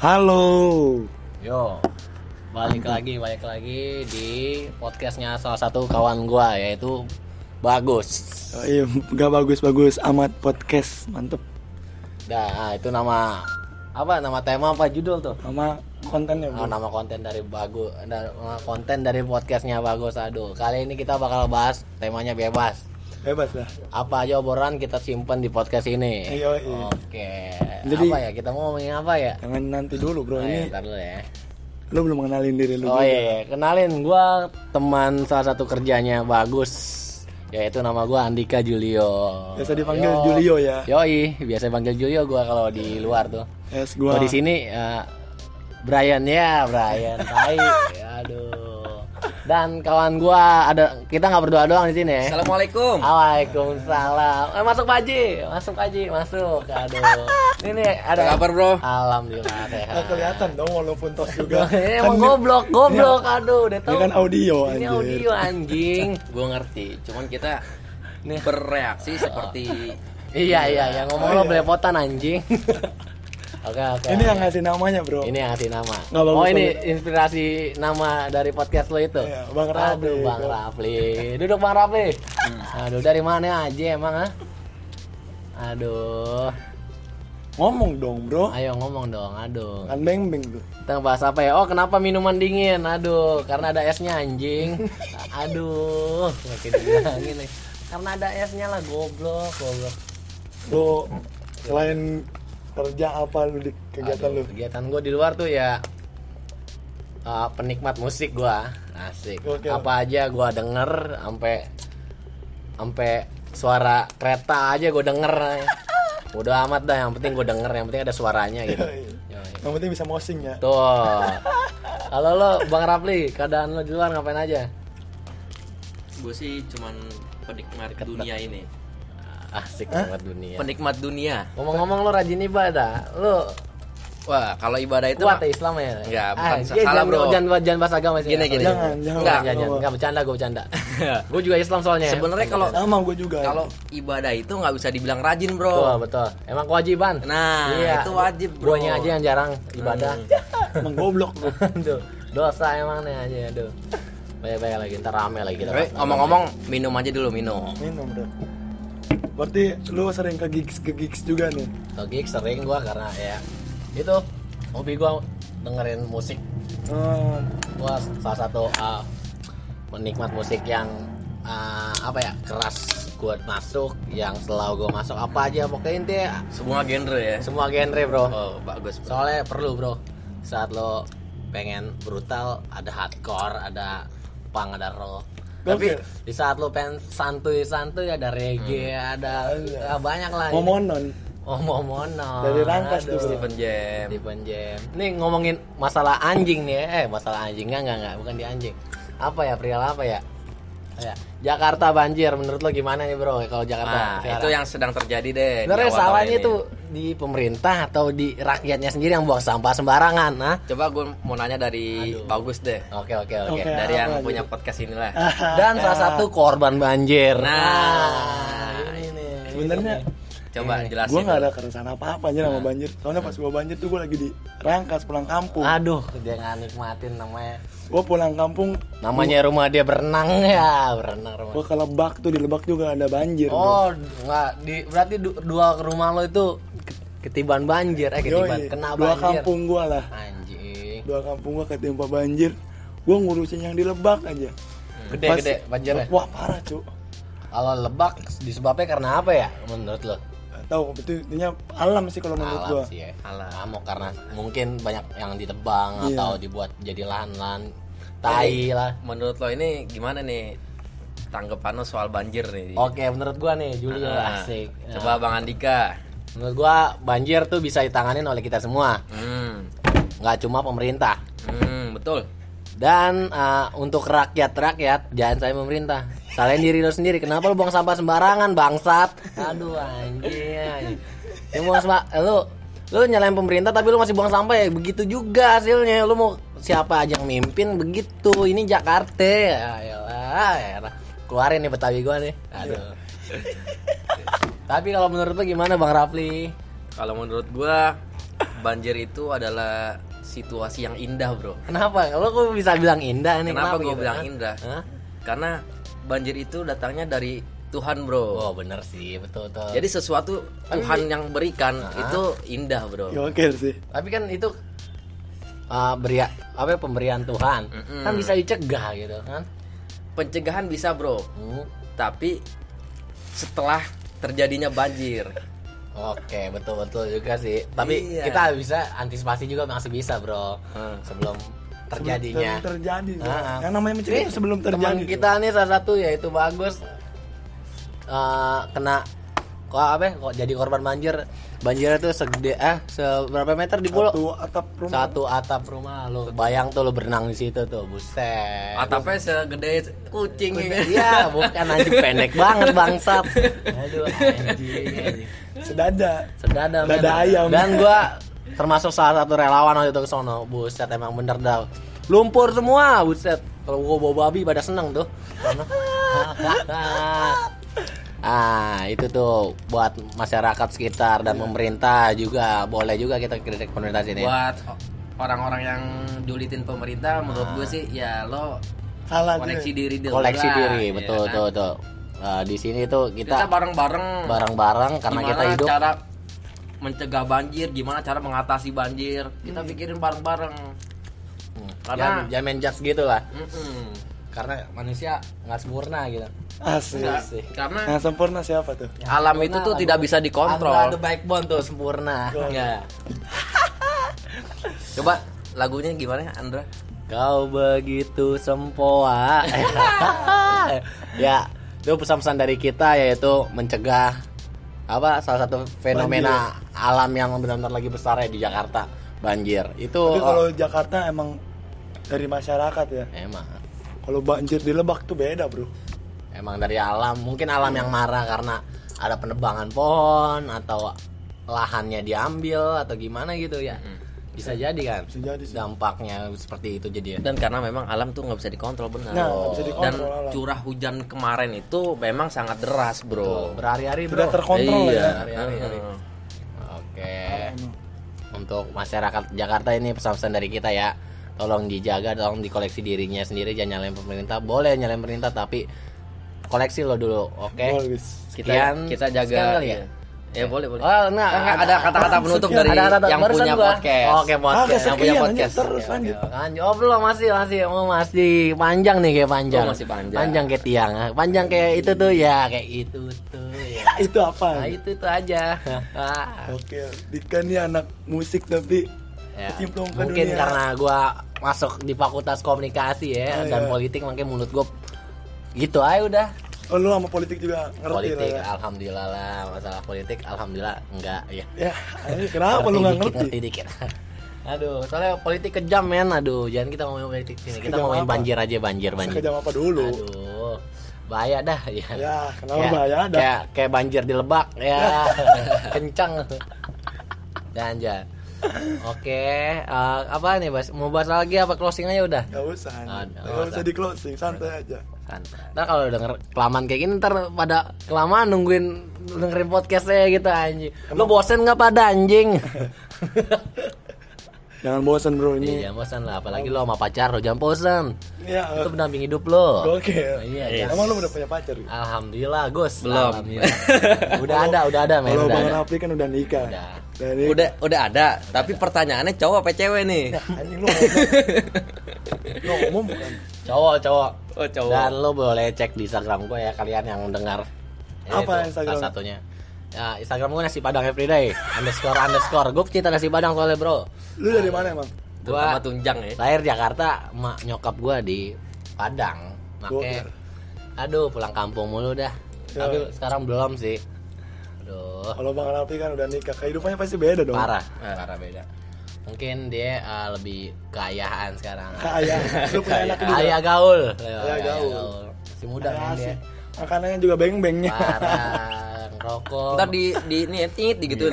Halo. Yo, balik lagi di podcastnya salah satu kawan gua yaitu Bagus. Oh, iya, gak bagus amat podcast, mantep. Nah, itu nama tema apa judul tuh? Nama kontennya. Oh, nama konten dari podcastnya Bagus. Aduh, kali ini kita bakal bahas temanya bebas. Bebas lah. Apa aja obrolan kita simpen di podcast ini. Iya. Oke. Jadi, apa ya? Kita mau ngomongin apa ya? Jangan nanti dulu bro. Ini. Ntar dulu ya. Lu belum kenalin diri lu. Oh iya. Kenalin, gue teman salah satu kerjanya Bagus. Yaitu nama gue Andika Julio. Biasa dipanggil Julio ya. Yoi. Biasa panggil Julio gue kalau di luar tuh. Yes, gue. Kalau di sini Brian ya, Brian. Baik. Aduh. Dan kawan gua ada, kita nggak berdua doang di sini ya. Assalamualaikum. Waalaikumsalam. Masuk Pak Haji. Aduh. Ini ada kabar bro. Alhamdulillah. Nggak kelihatan dong walaupun tos juga. Ini emang goblok. Aduh, udah tahu. Ini kan audio. Ini audio anjing. Gua ngerti. Cuman kita bereaksi seperti. Iya yang ngomong lo belepotan anjing. Oke. Ini yang ngasih namanya bro. Ini yang ngasih nama. Ini inspirasi nama dari podcast lo itu. Iya, Bang Rafli. Duduk Bang Rafli. Aduh, dari mana aja emang ah? Aduh. Ngomong dong bro. Ayo ngomong dong. Aduh. Kan beng-beng bro. Kita bahas apa ya? Oh, kenapa minuman dingin? Aduh, karena ada esnya anjing. Aduh. Makin dingin nih. Karena ada esnya lah, goblok. Lo selain kerja apa lu di kegiatan? Aduh, lu? Kegiatan gue di luar tuh ya penikmat musik gue, asik. Okay. Apa aja gue denger, sampai suara kereta aja gue denger. Bodo amat dah, yang penting gue denger, yang penting ada suaranya gitu. Yang penting bisa mosing ya. Tuh. Kalau lo Bang Rafli, keadaan lo di luar ngapain aja? Gue sih cuman penikmat dunia ini. Asik banget dunia. Penikmat dunia. Ngomong-ngomong lo rajin ibadah. Lo wah, kalau ibadah itu kuat Islam ya? Enggak, bukan salah bro. Jangan bahas agama sih. Gini. Enggak bercanda. Gue juga Islam soalnya. Sebenarnya kalau sama gue juga. Kalau ibadah itu enggak bisa dibilang rajin, bro. Betul, betul. Emang kewajiban. Nah, iya, itu wajib, bro. Guanya aja yang jarang ibadah. Menggoblok bro. Aduh, dosa emang nih aja, aduh. Baik-baik lagi, ntar rame lagi. Ngomong-ngomong, minum aja dulu, minum, bro. Berarti lu sering ke gigs juga nih? Ke gigs sering gua karena ya itu hobi gua dengerin musik. Gua salah satu penikmat musik yang keras gua masuk, yang selalu gua masuk apa aja pokoknya intinya semua genre ya. Semua genre bro. Oh, bagus. Bro. Soalnya perlu bro. Saat lo pengen brutal ada hardcore, ada punk, ada rock. Tapi di saat lu pengen santuy ada reggae, ada banyak lah. Momonon. Dari Rangkas tuh Stephen Jam. Nih ngomongin masalah anjing nih. Masalah anjing enggak, bukan di anjing. Apa ya? Jakarta banjir, menurut lo gimana nih bro kalau Jakarta? Nah, itu yang sedang terjadi deh. Sebenarnya salahnya itu di pemerintah atau di rakyatnya sendiri yang buang sampah sembarangan, nah? Coba gue mau nanya dari Bagus deh. Oke. Dari yang punya podcast inilah. Dan salah satu korban banjir. Nah ini sebenarnya. Coba jelasin. Gue gak ada keresahan apa-apa aja sama banjir. Soalnya pas gue banjir tuh gue lagi di Rangkas pulang kampung. Aduh, dia gak nikmatin namanya. Gue pulang kampung. Namanya rumah dia berenang ya. Berenang rumah. Gue ke Lebak tuh, di Lebak juga ada banjir. Oh, enggak. Berarti dua rumah lo itu ketiban banjir. Kena banjir. Dua kampung gue lah. Anjing. Dua kampung gue ketimpa banjir. Gue ngurusin yang di Lebak aja. Gede banjirnya. Wah parah cu. Kalau Lebak disebabnya karena apa ya menurut lo? Tahu betul, intinya alam sih kalau menurut gua. Alam. Mau karena mungkin banyak yang ditebang atau dibuat jadi lahan-lahan tai lah. Menurut lo ini gimana nih tanggapan lo soal banjir nih? Oke, menurut gua nih Julio asik. Coba Bang Andika. Menurut gua banjir tuh bisa ditangani oleh kita semua. Enggak cuma pemerintah. Betul. Dan untuk rakyat-rakyat jangan saya pemerintah. Salahin diri lo sendiri. Kenapa lo buang sampah sembarangan, bangsat? Aduh anjing. Lu nyalain pemerintah tapi lu masih buang sampah ya. Begitu juga hasilnya. Lu mau siapa aja yang mimpin begitu. Ini Jakarta. Ayolah. Keluarin nih Betawi gua nih. Aduh. Tapi kalau menurut lu gimana Bang Rafli? Kalau menurut gua Banjir itu adalah situasi yang indah, bro. Kenapa? Lo kok bisa bilang indah nih? Kenapa gue gitu bilang indah? Hah? Karena banjir itu datangnya dari Tuhan, bro. Oh benar sih, betul. Jadi sesuatu Tuhan yang berikan itu indah, bro. Ya, oke sih. Tapi kan itu pemberian Tuhan. Mm-mm. Kan bisa dicegah gitu kan? Pencegahan bisa, bro. Tapi setelah terjadinya banjir. Oke, betul juga sih. Tapi kita bisa antisipasi juga, masih bisa, bro. Sebelum terjadinya. Yang namanya mencegah sebelum terjadi. Teman kita nih salah satu yaitu Bagus kena kok jadi korban banjir. Banjirnya tuh segede seberapa meter di pulau? Satu atap rumah lo. Bayang tuh lo berenang di situ tuh, buset. Atapnya segede kucing gitu. Iya, bukan anjing pendek banget bangsat. Aduh anjing. Sedada. Dada ayam. Dan gua termasuk salah satu relawan waktu itu ke sono. Buset, emang bener dah. Lumpur semua, buset. Kalau gua bawa babi pada seneng tuh. Itu tuh buat masyarakat sekitar dan pemerintah juga boleh juga kita kritik pemerintah sini. Buat orang-orang yang julitin pemerintah, menurut gue sih ya lo salah koleksi diri, betul ya, tuh. Di sini tuh kita bareng-bareng karena kita hidup. Gimana cara mencegah banjir, gimana cara mengatasi banjir, kita pikirin bareng-bareng. Karena jangan main judge gitu lah. Karena manusia nggak sempurna gitu. Asli. Karena yang sempurna siapa tuh? Alam itu tuh tidak bisa dikontrol. Ada backbone tuh sempurna. Ya. Coba lagunya gimana, Andra? Kau begitu sempoa. Ya, itu pesan-pesan dari kita yaitu mencegah salah satu fenomena banjir. Alam yang benar-benar lagi besar ya di Jakarta, banjir. Itu tapi kalau Jakarta emang dari masyarakat ya. Emang. Kalau banjir di Lebak tuh beda, bro. Emang dari alam, mungkin alam yang marah karena ada penebangan pohon atau lahannya diambil atau gimana gitu ya. Bisa jadi kan. Bisa jadi sih. Dampaknya seperti itu jadi ya. Dan karena memang alam tuh nggak bisa dikontrol, benar. Dan curah hujan kemarin itu memang sangat deras, bro. Berhari-hari, bro. Tidak terkontrol ya. Berhari-hari. Oke. Untuk masyarakat Jakarta ini pesan-pesan dari kita ya. Tolong dijaga, tolong dikoleksi dirinya sendiri, jangan nyalain pemerintah. Boleh nyalain pemerintah tapi koleksi lo dulu, oke? Kita jaga kali ya. Ya boleh. Oh, enggak ada kata-kata penutup dari yang punya podcast. Oke, podcast. Yang punya podcast. Terus lanjut. Oh, belum, masih panjang nih, kayak panjang. Oh, masih panjang. Panjang kayak tiang. Panjang kayak itu tuh ya, kayak itu tuh. Ya. Itu apa? Nah, itu tuh aja. Oke, Dika nih anak musik tapi mungkin dunia. Karena gue masuk di fakultas komunikasi ya dan politik, makanya mulut gue gitu aja udah. Lu sama politik juga ngerti politik, lah ya? Alhamdulillah lah, masalah politik alhamdulillah enggak ya kenapa lu gak ngerti dikit. Aduh, soalnya politik kejam men. Aduh, jangan kita ngomongin politik sini, kita ngomongin banjir. Kejam apa dulu? Aduh, bahaya dah ya kenapa ya, bahaya dah kayak banjir di Lebak ya. Kencang ganja. Oke, apa nih Bas? Mau bahas lagi apa closing aja udah? Gak usah. Gak usah di closing, santai aja. Ntar kalau denger kelamaan kayak gini, ntar pada kelamaan nungguin dengerin podcast saya gitu anjing. Lo bosen nggak pada anjing? Jangan bosen bro ini. Iya bosen lah, apalagi lo sama pacar lo jangan bosen. Iya. Itu pendamping hidup lo. Oke. Iya. Emang lo udah punya pacar? Alhamdulillah, Gus. Belum. Udah ada. Kalau Bang Rafli kan udah nikah. Udah ada, tapi pertanyaannya cowok apa cewek nih? Nah, anjing lu. Lo ngomong bukan? Cowok. Oh, cowok. Dan lo boleh cek di Instagram gue ya, kalian yang dengar. Apa Instagram? Salah satunya. Ya, Instagram gue nasi padang everyday __ Gue cinta nasi padang soalnya, bro. Lu dari mana emang? Gua Tunjang ya. Lahir Jakarta, mak nyokap gue di Padang. Makanya aduh, pulang kampung mulu dah. Ya. Tapi sekarang belum sih. Kalau Bang Raffi kan udah nikah, kehidupannya pasti beda dong. Parah beda. Mungkin dia lebih keayaan sekarang. Ayah gaul. Masih muda kan dia. Makanannya juga beng-bengnya. Parah, rokok. Ntar di ini tit gitu.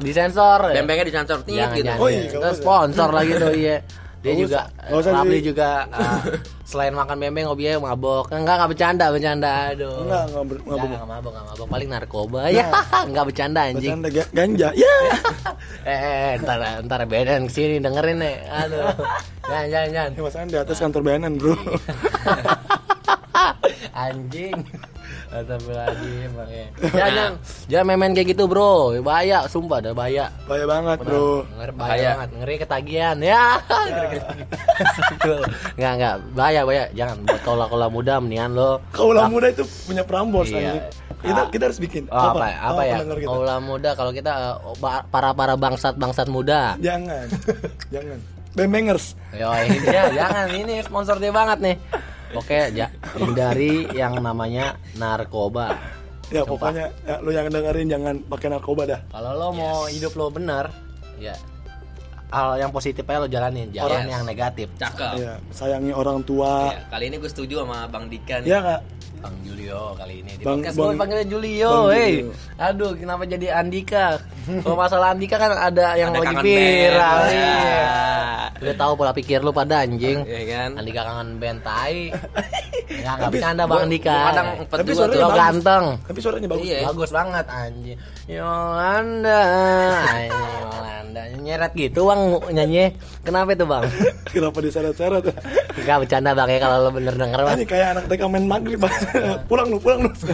Di sensor. Beng-bengnya disensor tit gitu. Jangan. Terus sponsor lagi tuh. Dia juga Ramli juga selain makan meme hobinya mabok. Enggak bercanda. Aduh. Enggak mabok. Paling narkoba. Ya, enggak bercanda anjing. Bercanda ganja. Ya. Entar BNN kesini dengerin nih. Aduh. Jangan. Ini Mas Andi atas kantor BNN, Bro. Anjing. Atau lagi emang ya. Jangan main-main kayak gitu, Bro. Bahaya, sumpah ada bahaya. Bahaya banget, bener, Bro. Bahaya banget, ngeri ketagihan. Ya. Enggak. Bahaya. Jangan buat kaula-kaula muda mendingan lo. Kaula muda itu punya Prambors anjing. Kita harus bikin apa ya? Kaula muda kalau kita para bangsat muda. Jangan. Bemengers. Yo, jangan ini sponsor dia banget nih. Oke, hindari yang namanya narkoba. Ya, pokoknya ya, lu yang dengerin jangan pakai narkoba dah. Kalau lo mau hidup lo benar, ya hal yang positif aja lo jalanin, jangan yang negatif. Cakep. Ya, sayangi orang tua. Ya, kali ini gue setuju sama Bang Dika nih. Iya, Kak. Bang Julio kali ini. Di podcast gue panggilnya Julio. Hey. Aduh, kenapa jadi Andika? Kalau masalah Andika kan ada yang lagi viral. Udah tahu pola pikir lu pada anjing. Iya kan? Andika kangen band tai. Enggak bercanda Bang Andika. Tapi suaranya ganteng. Tapi suaranya bagus. Iya. Bagus banget anjing. Yolanda. Yolanda nyeret gitu Bang nyanyi. Kenapa itu Bang? Kenapa diseret-seret? Enggak bercanda Bang ya kalau lu bener denger Bang. Ini kayak anak TK main maghrib. Pulang lu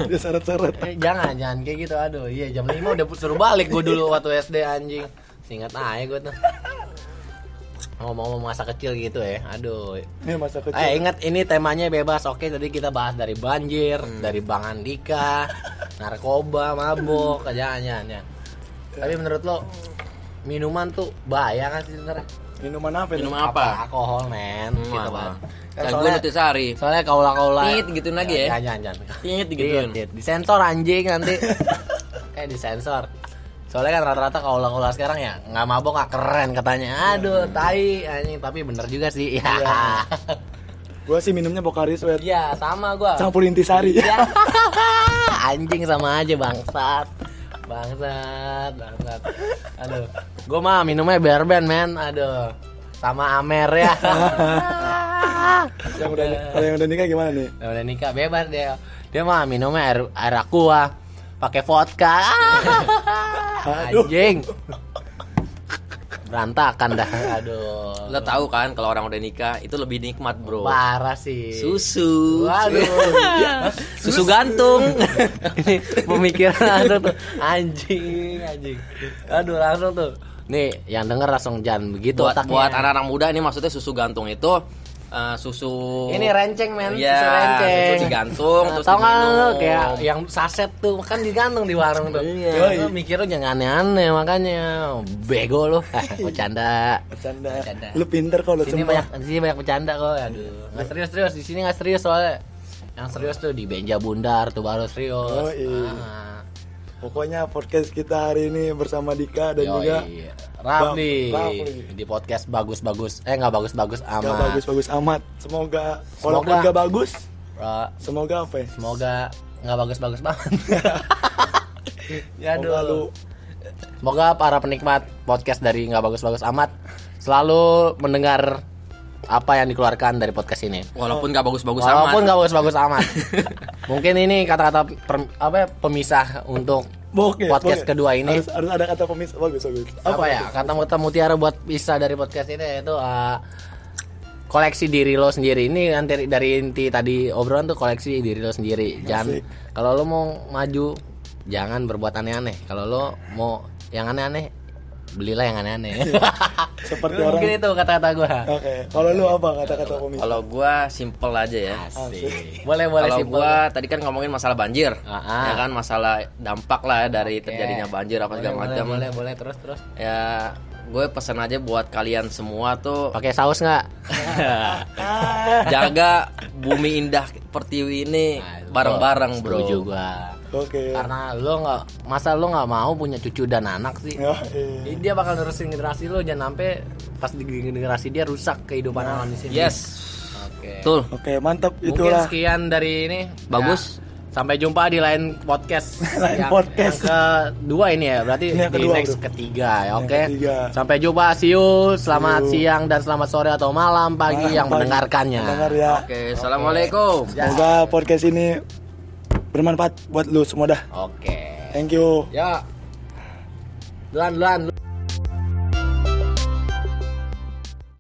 diseret-seret. Jangan kayak gitu. Aduh, iya jam 5 udah suruh balik gua dulu waktu SD anjing. Singkat aja gua tuh. Ngomong-ngomong masa kecil gitu ya. Aduh. Ini masa kecil. Ingat ini temanya bebas. Oke, tadi kita bahas dari banjir, dari Bang Andika, narkoba, mabok, kerjaannya. Tapi menurut lo minuman tuh bahaya kan sih sebenarnya? Minuman apa? Minuman apa? Alkohol, men. Gitu banget. Soalnya Nutrisari. Soalnya kaula-kaula. Tit gitu lagi ya. Jangan. Tit gituin. Disensor anjing nanti. Disensor. Soalnya kan rata-rata kaula-kaula sekarang ya nggak mabok nggak keren katanya. Aduh, tai anjing, tapi bener juga sih. Ya. Gua sih minumnya Pocari Sweat. Iya, sama gua. Campur intisari. Ya. Anjing sama aja bangsat. Aduh. Gua mah minumnya Bear Brand, men. Aduh. Sama Amer ya. yang udah nikah gimana nih? Yang udah nikah bebas dia. Dia mah minumnya air aqua. Pakai vodka. Anjing. Berantakan dah. Aduh. Lo tahu kan kalau orang udah nikah itu lebih nikmat, Bro. Parah sih. Susu. Waduh. Susu gantung. Ini pemikiran langsung tuh. Anjing. Aduh, langsung tuh. Nih, yang denger langsung jangan begitu otaknya. Buat anak-anak muda ini maksudnya susu gantung itu susu ini renceng, men. Yeah, susu renceng itu digantung terus tau kan lo kayak yang saset tuh kan digantung di warung tuh. Iya. Lo mikir lo jangan aneh-aneh makanya bego lo. bercanda. Lo pinter kalau lo semua di sini banyak bercanda kok. Aduh, nggak serius di sini, nggak serius. Soalnya yang serius tuh di Benja Bundar tuh baru serius. Pokoknya podcast kita hari ini bersama Dika dan juga Ramli di podcast bagus-bagus. Enggak bagus-bagus amat. Enggak bagus-bagus amat. Semoga enggak bagus. Semoga apa ya? Semoga enggak bagus-bagus banget. Ya aduh. Semoga para penikmat podcast dari enggak bagus-bagus amat selalu mendengar apa yang dikeluarkan dari podcast ini walaupun gak bagus-bagus amat. Mungkin ini kata-kata pemisah untuk podcast kedua ini. Harus ada kata pemisah bagus. Apa ya? Kata-kata mutiara buat pisah dari podcast ini yaitu koleksi diri lo sendiri. Ini nanti dari inti tadi obrolan tuh koleksi diri lo sendiri. Jangan kalau lo mau maju jangan berbuat aneh-aneh. Kalau lo mau yang aneh-aneh belilah yang aneh-aneh. Seperti orang. Mungkin itu kata-kata gue. Okay. Kalau lu apa kata-kata pemisah? Kalau gue simple aja ya. Asik. Boleh simple. Kalau gue tadi kan ngomongin masalah banjir. Ya kan masalah dampak lah dari terjadinya banjir apa segala macam. Boleh terus. Ya, gue pesan aja buat kalian semua tuh pakai saus nggak? Jaga bumi indah pertiwi ini bareng-bareng, Bro. Setuju gue. Okay. Karena lo nggak, masa lo nggak mau punya cucu dan anak sih. Jadi dia bakal nerusin generasi lo, jangan sampai pas di generasi dia rusak kehidupan alam di sini. Yes. Oke. Betul. Oke, mantap. Mungkin itulah. Mungkin sekian dari ini. Bagus. Ya. Sampai jumpa di lain podcast. Podcast yang kedua ini ya, berarti di next bro. Ketiga ya, oke. Sampai jumpa, see you. Selamat siang dan selamat sore atau malam pagi yang mendengarkannya. Ya. Oke, assalamualaikum. Semoga podcast ini bermanfaat buat lu semua dah. Oke. Thank you. Ya. Lan.